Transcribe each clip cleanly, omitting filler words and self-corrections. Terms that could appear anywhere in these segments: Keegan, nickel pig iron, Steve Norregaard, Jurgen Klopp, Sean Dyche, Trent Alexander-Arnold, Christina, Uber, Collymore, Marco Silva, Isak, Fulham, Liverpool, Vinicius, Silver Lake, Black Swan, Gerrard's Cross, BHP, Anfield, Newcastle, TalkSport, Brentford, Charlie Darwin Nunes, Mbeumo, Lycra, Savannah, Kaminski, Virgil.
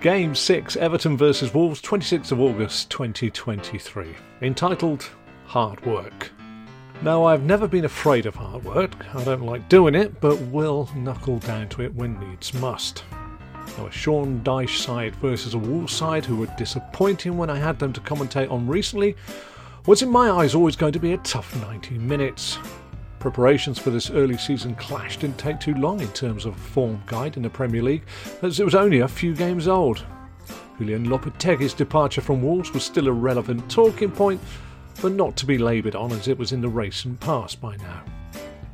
Game 6, Everton versus Wolves, 26th of August 2023. Entitled, Hard Work. Now, I've never been afraid of hard work. I don't like doing it, but will knuckle down to it when needs must. Now, a Sean Dyche side versus a Wolves side who were disappointing when I had them to commentate on recently was, in my eyes, always going to be a tough 90 minutes. Preparations for this early season clash didn't take too long in terms of a form guide in the Premier League, as it was only a few games old. Julian Lopetegui's departure from Wolves was still a relevant talking point, but not to be laboured on as it was in the race and pass by now.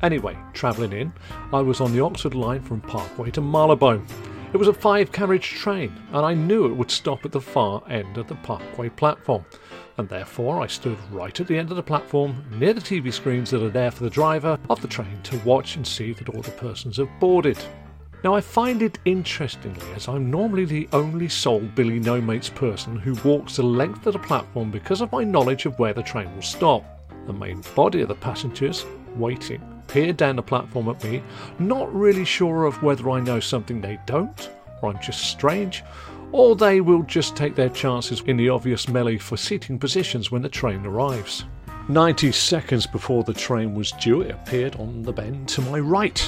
Anyway, travelling in, I was on the Oxford line from Parkway to Marylebone. It was a 5-carriage train, and I knew it would stop at the far end of the Parkway platform, and therefore I stood right at the end of the platform, near the TV screens that are there for the driver of the train to watch and see that all the persons have boarded. Now, I find it interestingly, as I'm normally the only sole Billy No Mates person who walks the length of the platform because of my knowledge of where the train will stop. The main body of the passengers, waiting, peered down the platform at me, not really sure of whether I know something they don't, or I'm just strange, or they will just take their chances in the obvious melee for seating positions when the train arrives. 90 seconds before the train was due, it appeared on the bend to my right.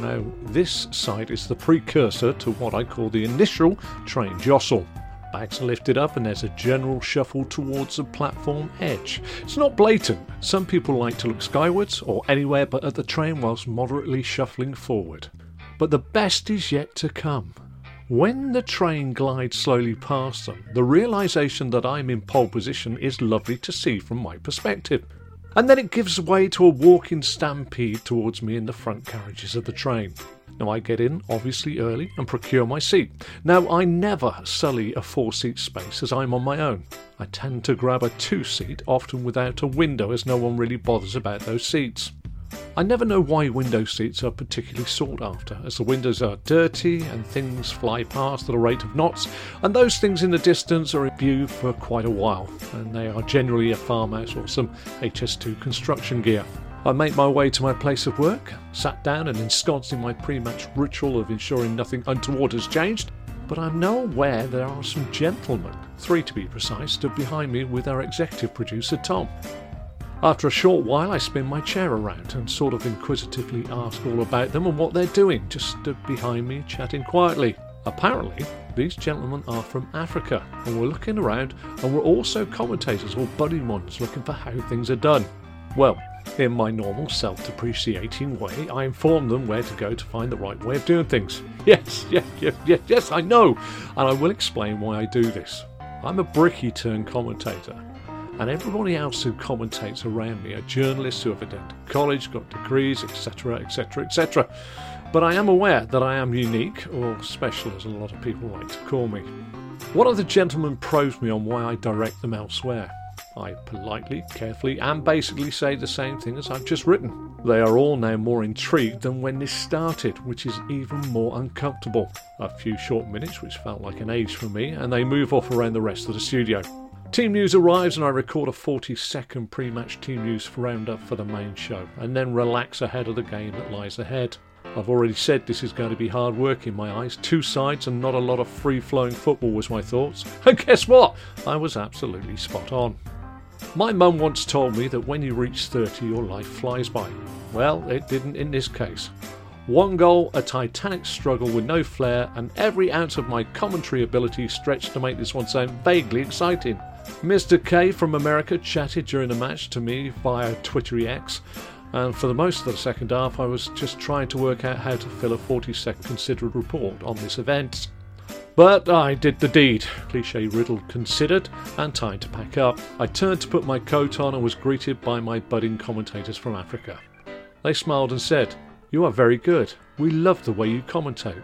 Now, this side is the precursor to what I call the initial train jostle. Bags lifted up and there's a general shuffle towards the platform edge. It's not blatant. Some people like to look skywards or anywhere but at the train whilst moderately shuffling forward. But the best is yet to come. When the train glides slowly past them, the realisation that I'm in pole position is lovely to see from my perspective. And then it gives way to a walking stampede towards me in the front carriages of the train. Now, I get in, obviously early, and procure my seat. Now, I never sully a 4-seat space as I'm on my own. I tend to grab a 2-seat, often without a window, as no one really bothers about those seats. I never know why window seats are particularly sought after, as the windows are dirty and things fly past at a rate of knots, and those things in the distance are in view for quite a while, and they are generally a farmhouse or some HS2 construction gear. I make my way to my place of work, sat down and ensconced in my pre-match ritual of ensuring nothing untoward has changed, but I'm now aware there are some gentlemen, 3 to be precise, stood behind me with our executive producer Tom. After a short while I spin my chair around and sort of inquisitively ask all about them and what they're doing, just stood behind me chatting quietly. Apparently, these gentlemen are from Africa and were looking around and were also commentators or budding ones looking for how things are done. Well, in my normal self-depreciating way, I informed them where to go to find the right way of doing things. Yes, I know, and I will explain why I do this. I'm a bricky-turned commentator, and everybody else who commentates around me are journalists who have attended college, got degrees, etc, etc, etc. But I am aware that I am unique, or special as a lot of people like to call me. One of the gentlemen probes me on why I direct them elsewhere. I politely, carefully, and basically say the same thing as I've just written. They are all now more intrigued than when this started, which is even more uncomfortable. A few short minutes, which felt like an age for me, and they move off around the rest of the studio. Team news arrives and I record a 40-second pre-match team news roundup for the main show, and then relax ahead of the game that lies ahead. I've already said this is going to be hard work in my eyes. 2 sides and not a lot of free-flowing football was my thoughts. And guess what? I was absolutely spot on. My mum once told me that when you reach 30 your life flies by. Well, it didn't in this case. 1 goal, a titanic struggle with no flair, and every ounce of my commentary ability stretched to make this one sound vaguely exciting. Mr. K from America chatted during the match to me via Twittery X, and for the most of the second half I was just trying to work out how to fill a 40-second considered report on this event. But I did the deed, cliché riddled considered, and time to pack up. I turned to put my coat on and was greeted by my budding commentators from Africa. They smiled and said, "You are very good. We love the way you commentate."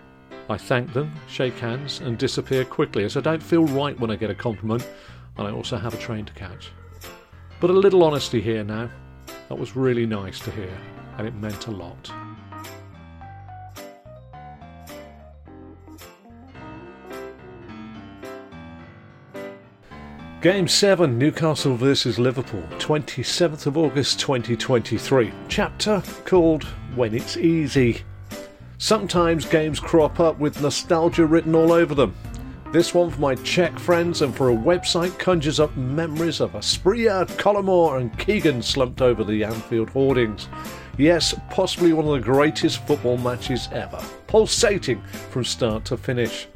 I thank them, shake hands, and disappear quickly, as I don't feel right when I get a compliment, and I also have a train to catch. But a little honesty here now. That was really nice to hear, and it meant a lot. Game 7, Newcastle versus Liverpool, 27th of August 2023. Chapter called When It's Easy. Sometimes games crop up with nostalgia written all over them. This one for my Czech friends and for a website conjures up memories of Asprilla, Collymore and Keegan slumped over the Anfield hoardings. Yes, possibly one of the greatest football matches ever, pulsating from start to finish.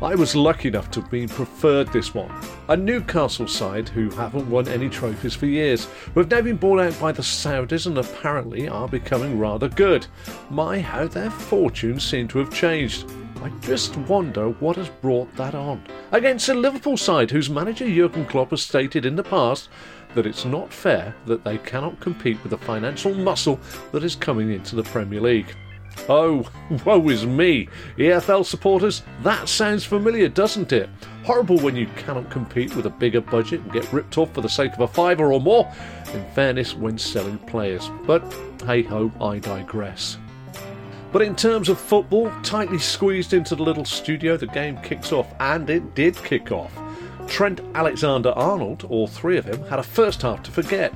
I was lucky enough to be preferred this one. A Newcastle side who haven't won any trophies for years, but have now been bought out by the Saudis and apparently are becoming rather good. My, how their fortunes seem to have changed. I just wonder what has brought that on. Against a Liverpool side whose manager Jurgen Klopp has stated in the past that it's not fair that they cannot compete with the financial muscle that is coming into the Premier League. Oh, woe is me. EFL supporters, that sounds familiar, doesn't it? Horrible when you cannot compete with a bigger budget and get ripped off for the sake of a fiver or more, in fairness when selling players. But hey-ho, I digress. But in terms of football, tightly squeezed into the little studio, the game kicks off, and it did kick off. Trent Alexander-Arnold, all three of him, had a first half to forget.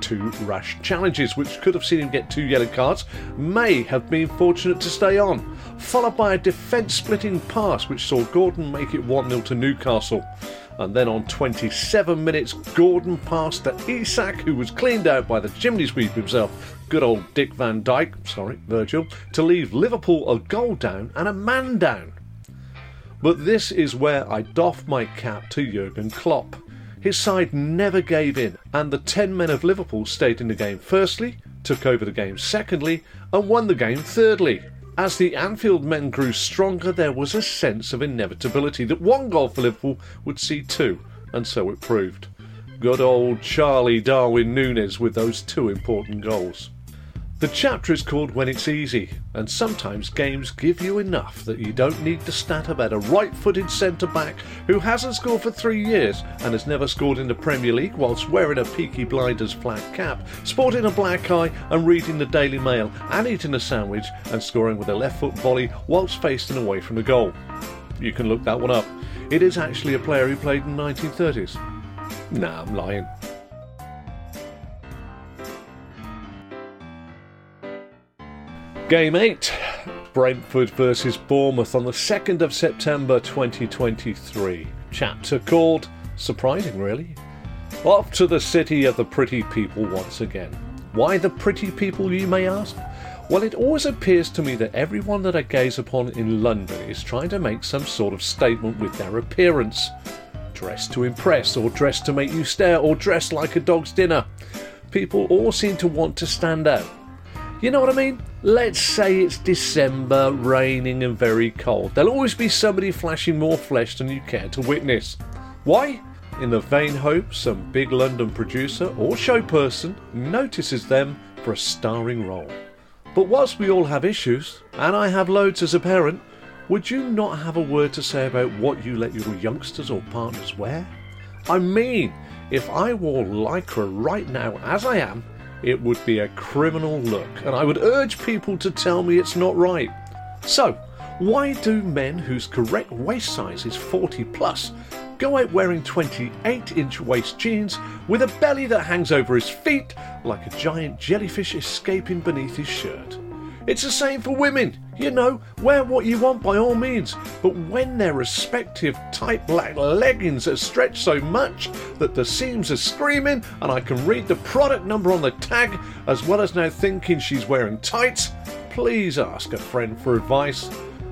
Two rash challenges, which could have seen him get two yellow cards, may have been fortunate to stay on, followed by a defence-splitting pass which saw Gordon make it 1-0 to Newcastle. And then on 27 minutes, Gordon passed to Isak, who was cleaned out by the chimney sweep himself, good old Dick Van Dyke, Virgil, to leave Liverpool a goal down and a man down. But this is where I doff my cap to Jurgen Klopp. His side never gave in, and the 10 men of Liverpool stayed in the game firstly, took over the game secondly, and won the game thirdly. As the Anfield men grew stronger, there was a sense of inevitability that one goal for Liverpool would see two, and so it proved. Good old Charlie Darwin Nunes with those two important goals. The chapter is called When It's Easy, and sometimes games give you enough that you don't need the stat about a right-footed centre-back who hasn't scored for 3 years and has never scored in the Premier League whilst wearing a Peaky Blinders flat cap, sporting a black eye and reading the Daily Mail and eating a sandwich and scoring with a left-foot volley whilst facing away from the goal. You can look that one up. It is actually a player who played in the 1930s. Nah, I'm lying. Game 8, Brentford versus Bournemouth on the 2nd of September 2023. Chapter called, surprising really, Off to the City of the Pretty People once again. Why the pretty people, you may ask? Well, it always appears to me that everyone that I gaze upon in London is trying to make some sort of statement with their appearance. Dressed to impress, or dressed to make you stare, or dressed like a dog's dinner. People all seem to want to stand out. You know what I mean? Let's say it's December, raining and very cold. There'll always be somebody flashing more flesh than you care to witness. Why? In the vain hope some big London producer or show person notices them for a starring role. But whilst we all have issues, and I have loads as a parent, would you not have a word to say about what you let your youngsters or partners wear? I mean, if I wore Lycra right now as I am, it would be a criminal look, and I would urge people to tell me it's not right. So, why do men whose correct waist size is 40 plus go out wearing 28-inch waist jeans with a belly that hangs over his feet like a giant jellyfish escaping beneath his shirt? It's the same for women. You know, wear what you want by all means, but when their respective tight black leggings are stretched so much that the seams are screaming and I can read the product number on the tag, as well as now thinking she's wearing tights, please ask a friend for advice.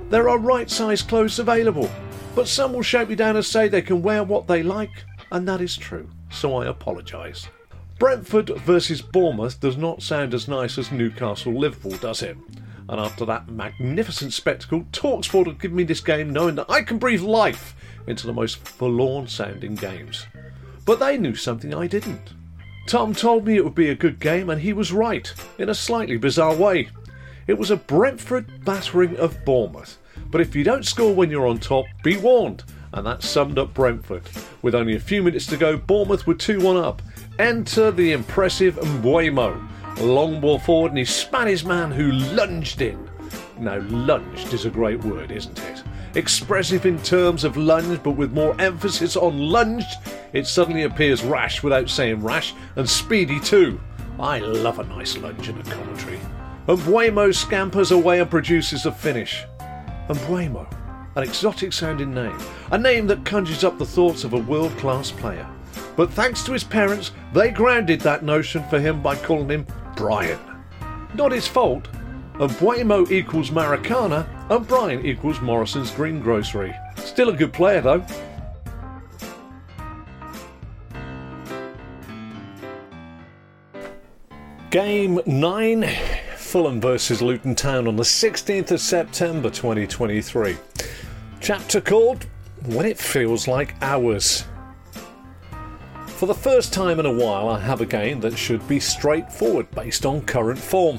There are right-sized clothes available, but some will shout me down and say they can wear what they like, and that is true, so I apologise. Brentford versus Bournemouth does not sound as nice as Newcastle-Liverpool, does it? And after that magnificent spectacle, TalkSport have given me this game knowing that I can breathe life into the most forlorn-sounding games. But they knew something I didn't. Tom told me it would be a good game, and he was right, in a slightly bizarre way. It was a Brentford battering of Bournemouth. But if you don't score when you're on top, be warned. And that summed up Brentford. With only a few minutes to go, Bournemouth were 2-1 up. Enter the impressive Mbeumo. A long ball forward and he span his man who lunged in. Now, lunged is a great word, isn't it? Expressive in terms of lunge, but with more emphasis on lunged, it suddenly appears rash without saying rash, and speedy too. I love a nice lunge in a commentary. Mbeumo scampers away and produces a finish. Mbeumo, an exotic-sounding name, a name that conjures up the thoughts of a world-class player. But thanks to his parents, they grounded that notion for him by calling him Brian. Not his fault. Mbeumo equals Maracana, and Brian equals Morrison's Green Grocery. Still a good player though. Game 9, Fulham versus Luton Town on the 16th of September 2023. Chapter called, When It Feels Like Hours. For the first time in a while, I have a game that should be straightforward based on current form.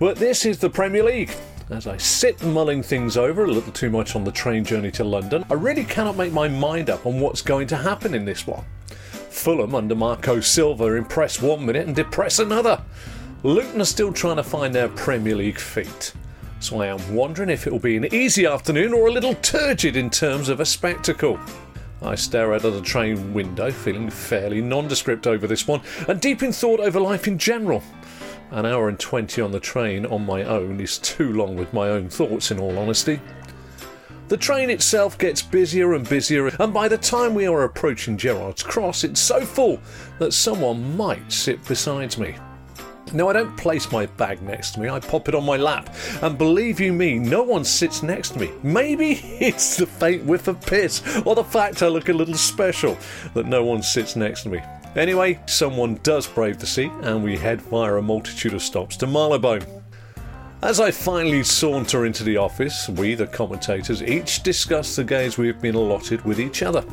But this is the Premier League. As I sit mulling things over a little too much on the train journey to London, I really cannot make my mind up on what's going to happen in this one. Fulham under Marco Silva impress one minute and depress another. Luton are still trying to find their Premier League feet. So I am wondering if it will be an easy afternoon or a little turgid in terms of a spectacle. I stare out of the train window feeling fairly nondescript over this one and deep in thought over life in general. An hour and 20 on the train on my own is too long with my own thoughts, in all honesty. The train itself gets busier and busier, and by the time we are approaching Gerrard's Cross, it's so full that someone might sit beside me. Now, I don't place my bag next to me, I pop it on my lap, and believe you me, no one sits next to me. Maybe it's the faint whiff of piss, or the fact I look a little special that no one sits next to me. Anyway, someone does brave the sea, and we head via a multitude of stops to Marylebone. As I finally saunter into the office, we, the commentators, each discuss the games we have been allotted with each other.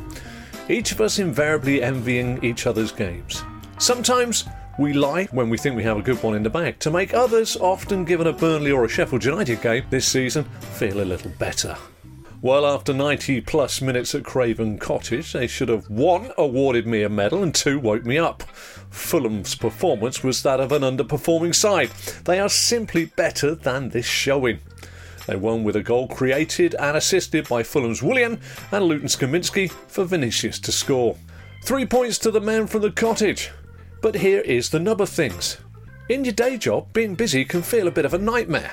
Each of us invariably envying each other's games. Sometimes we lie when we think we have a good one in the bag to make others, often given a Burnley or a Sheffield United game this season, feel a little better. Well, after 90 plus minutes at Craven Cottage, they should have 1. Awarded me a medal and 2. Woke me up. Fulham's performance was that of an underperforming side. They are simply better than this showing. They won with a goal created and assisted by Fulham's Willian and Luton's Kaminski for Vinicius to score. 3 points to the man from the cottage. But here is the nub of things. In your day job, being busy can feel a bit of a nightmare,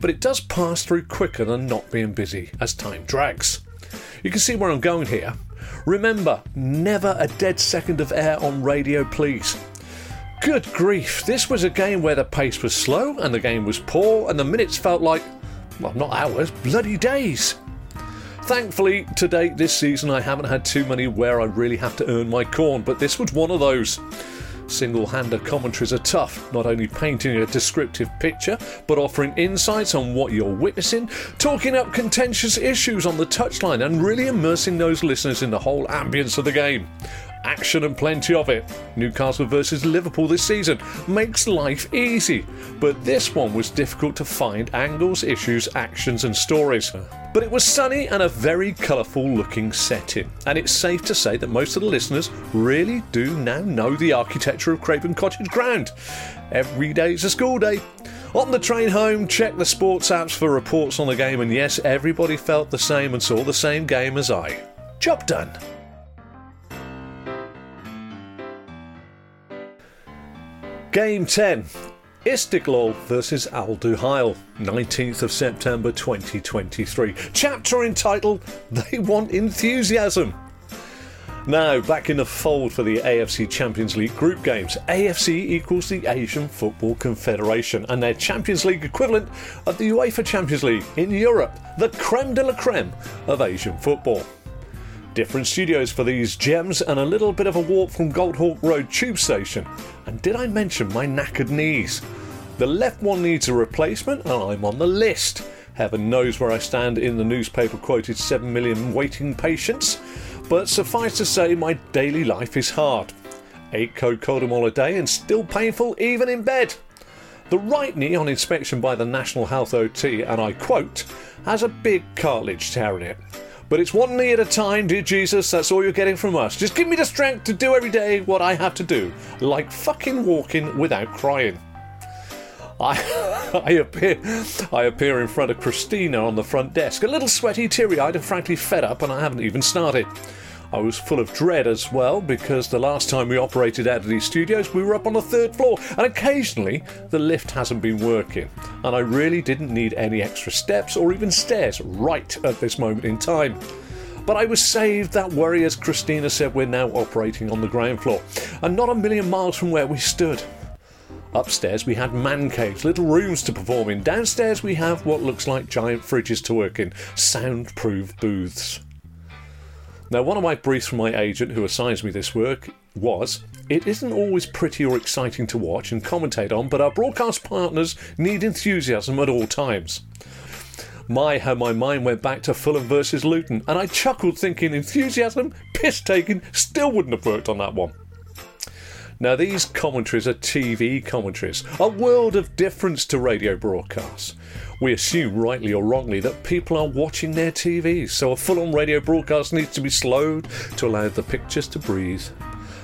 but it does pass through quicker than not being busy as time drags. You can see where I'm going here. Remember, never a dead second of air on radio, please. Good grief, this was a game where the pace was slow and the game was poor and the minutes felt like, well, not hours, bloody days. Thankfully, to date this season I haven't had too many where I really have to earn my corn, but this was one of those. Single-hander commentaries are tough, not only painting a descriptive picture, but offering insights on what you're witnessing, talking up contentious issues on the touchline and really immersing those listeners in the whole ambience of the game. Action and plenty of it. Newcastle versus Liverpool this season makes life easy, but this one was difficult to find angles, issues, actions and stories. But it was sunny and a very colourful looking setting, and it's safe to say that most of the listeners really do now know the architecture of Craven Cottage ground. Every day is a school day. On the train home, check the sports apps for reports on the game, and yes, everybody felt the same and saw the same game as I. Job done. Game 10, Istiklol versus Al Duhail, 19th of September 2023. Chapter entitled, They Want Enthusiasm. Now, back in the fold for the AFC Champions League group games. AFC equals the Asian Football Confederation and their Champions League equivalent of the UEFA Champions League in Europe, the creme de la creme of Asian football. Different studios for these gems and a little bit of a walk from Goldhawk Road tube station. And did I mention my knackered knees? The left one needs a replacement and I'm on the list. Heaven knows where I stand in the newspaper quoted 7 million waiting patients. But suffice to say my daily life is hard. 8 cocodamol a day and still painful even in bed. The right knee on inspection by the National Health OT, and I quote, has a big cartilage tear in it. But it's one knee at a time, dear Jesus, that's all you're getting from us. Just give me the strength to do every day what I have to do, like fucking walking without crying. I appear in front of Christina on the front desk, a little sweaty, teary-eyed and frankly fed up, and I haven't even started. I was full of dread as well, because the last time we operated out of these studios we were up on the third floor, and occasionally the lift hasn't been working, and I really didn't need any extra steps or even stairs right at this moment in time. But I was saved that worry, as Christina said, we're now operating on the ground floor, and not a million miles from where we stood. Upstairs we had man caves, little rooms to perform in. Downstairs we have what looks like giant fridges to work in, soundproof booths. Now, one of my briefs from my agent who assigns me this work was, it isn't always pretty or exciting to watch and commentate on, but our broadcast partners need enthusiasm at all times. My, how my mind went back to Fulham versus Luton, and I chuckled thinking enthusiasm, piss-taking, still wouldn't have worked on that one. Now, these commentaries are TV commentaries, a world of difference to radio broadcasts. We assume, rightly or wrongly, that people are watching their TVs, so a full-on radio broadcast needs to be slowed to allow the pictures to breathe.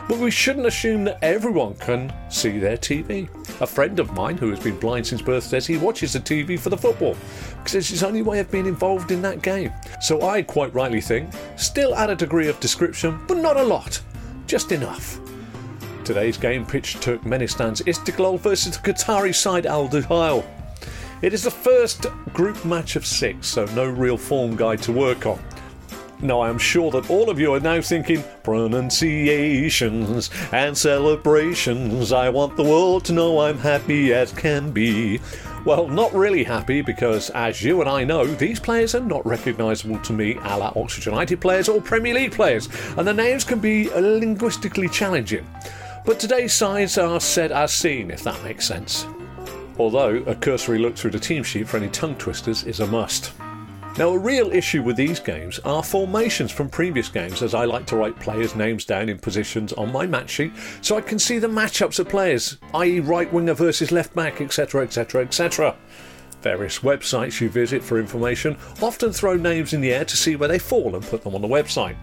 But we shouldn't assume that everyone can see their TV. A friend of mine who has been blind since birth says he watches the TV for the football because it's his only way of being involved in that game. So I quite rightly think, still add a degree of description, but not a lot, just enough. Today's game pitched Turkmenistan's Istiklol versus the Qatari side Al Duhail. It is the first group match of six, so no real form guide to work on. Now, I am sure that all of you are now thinking, pronunciations and celebrations, I want the world to know I'm happy as can be. Well, not really happy, because as you and I know, these players are not recognisable to me a la Oxford United players or Premier League players, and the names can be linguistically challenging. But today's sides are said as seen, if that makes sense. Although a cursory look through the team sheet for any tongue twisters is a must. Now, a real issue with these games are formations from previous games, as I like to write players' names down in positions on my match sheet so I can see the matchups of players, i.e. right winger versus left back, etc, etc, etc. Various websites you visit for information often throw names in the air to see where they fall and put them on the website.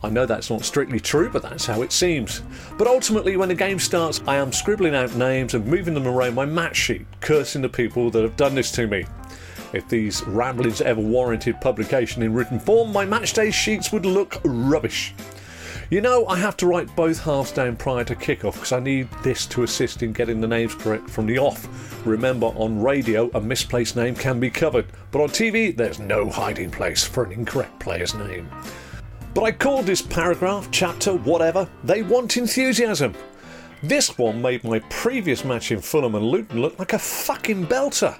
I know that's not strictly true, but that's how it seems. But ultimately, when the game starts, I am scribbling out names and moving them around my match sheet, cursing the people that have done this to me. If these ramblings ever warranted publication in written form, my matchday sheets would look rubbish. You know, I have to write both halves down prior to kick-off because I need this to assist in getting the names correct from the off. Remember, on radio, a misplaced name can be covered, but on TV, there's no hiding place for an incorrect player's name. But I called this paragraph, chapter, whatever, They Want Enthusiasm. This one made my previous match in Fulham and Luton look like a fucking belter.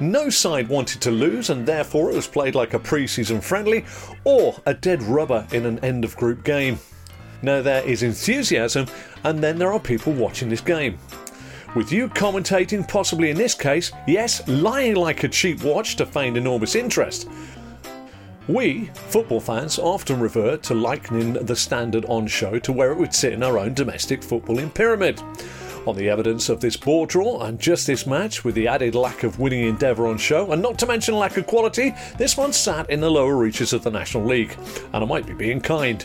No side wanted to lose, and therefore it was played like a pre-season friendly or a dead rubber in an end-of-group game. Now, there is enthusiasm, and then there are people watching this game. With you commentating, possibly in this case, yes, lying like a cheap watch to feign enormous interest. We, football fans, often revert to likening the standard on show to where it would sit in our own domestic footballing pyramid. On the evidence of this board draw and just this match, with the added lack of winning endeavour on show and not to mention lack of quality, this one sat in the lower reaches of the National League, and I might be being kind.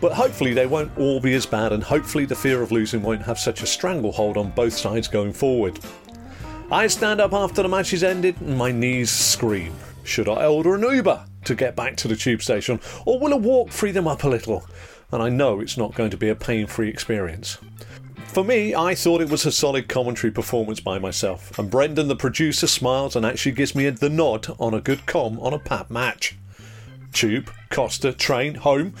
But hopefully they won't all be as bad, and hopefully the fear of losing won't have such a stranglehold on both sides going forward. I stand up after the match is ended and my knees scream. Should I order an Uber to get back to the tube station, or will a walk free them up a little? And I know it's not going to be a pain-free experience. For me, I thought it was a solid commentary performance by myself, and Brendan, the producer, smiles and actually gives me the nod on a good comm on a pat match. Tube, Costa, train, home.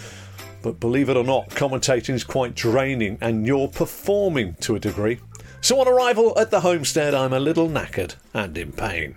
But believe it or not, commentating is quite draining, and you're performing to a degree. So on arrival at the homestead, I'm a little knackered and in pain.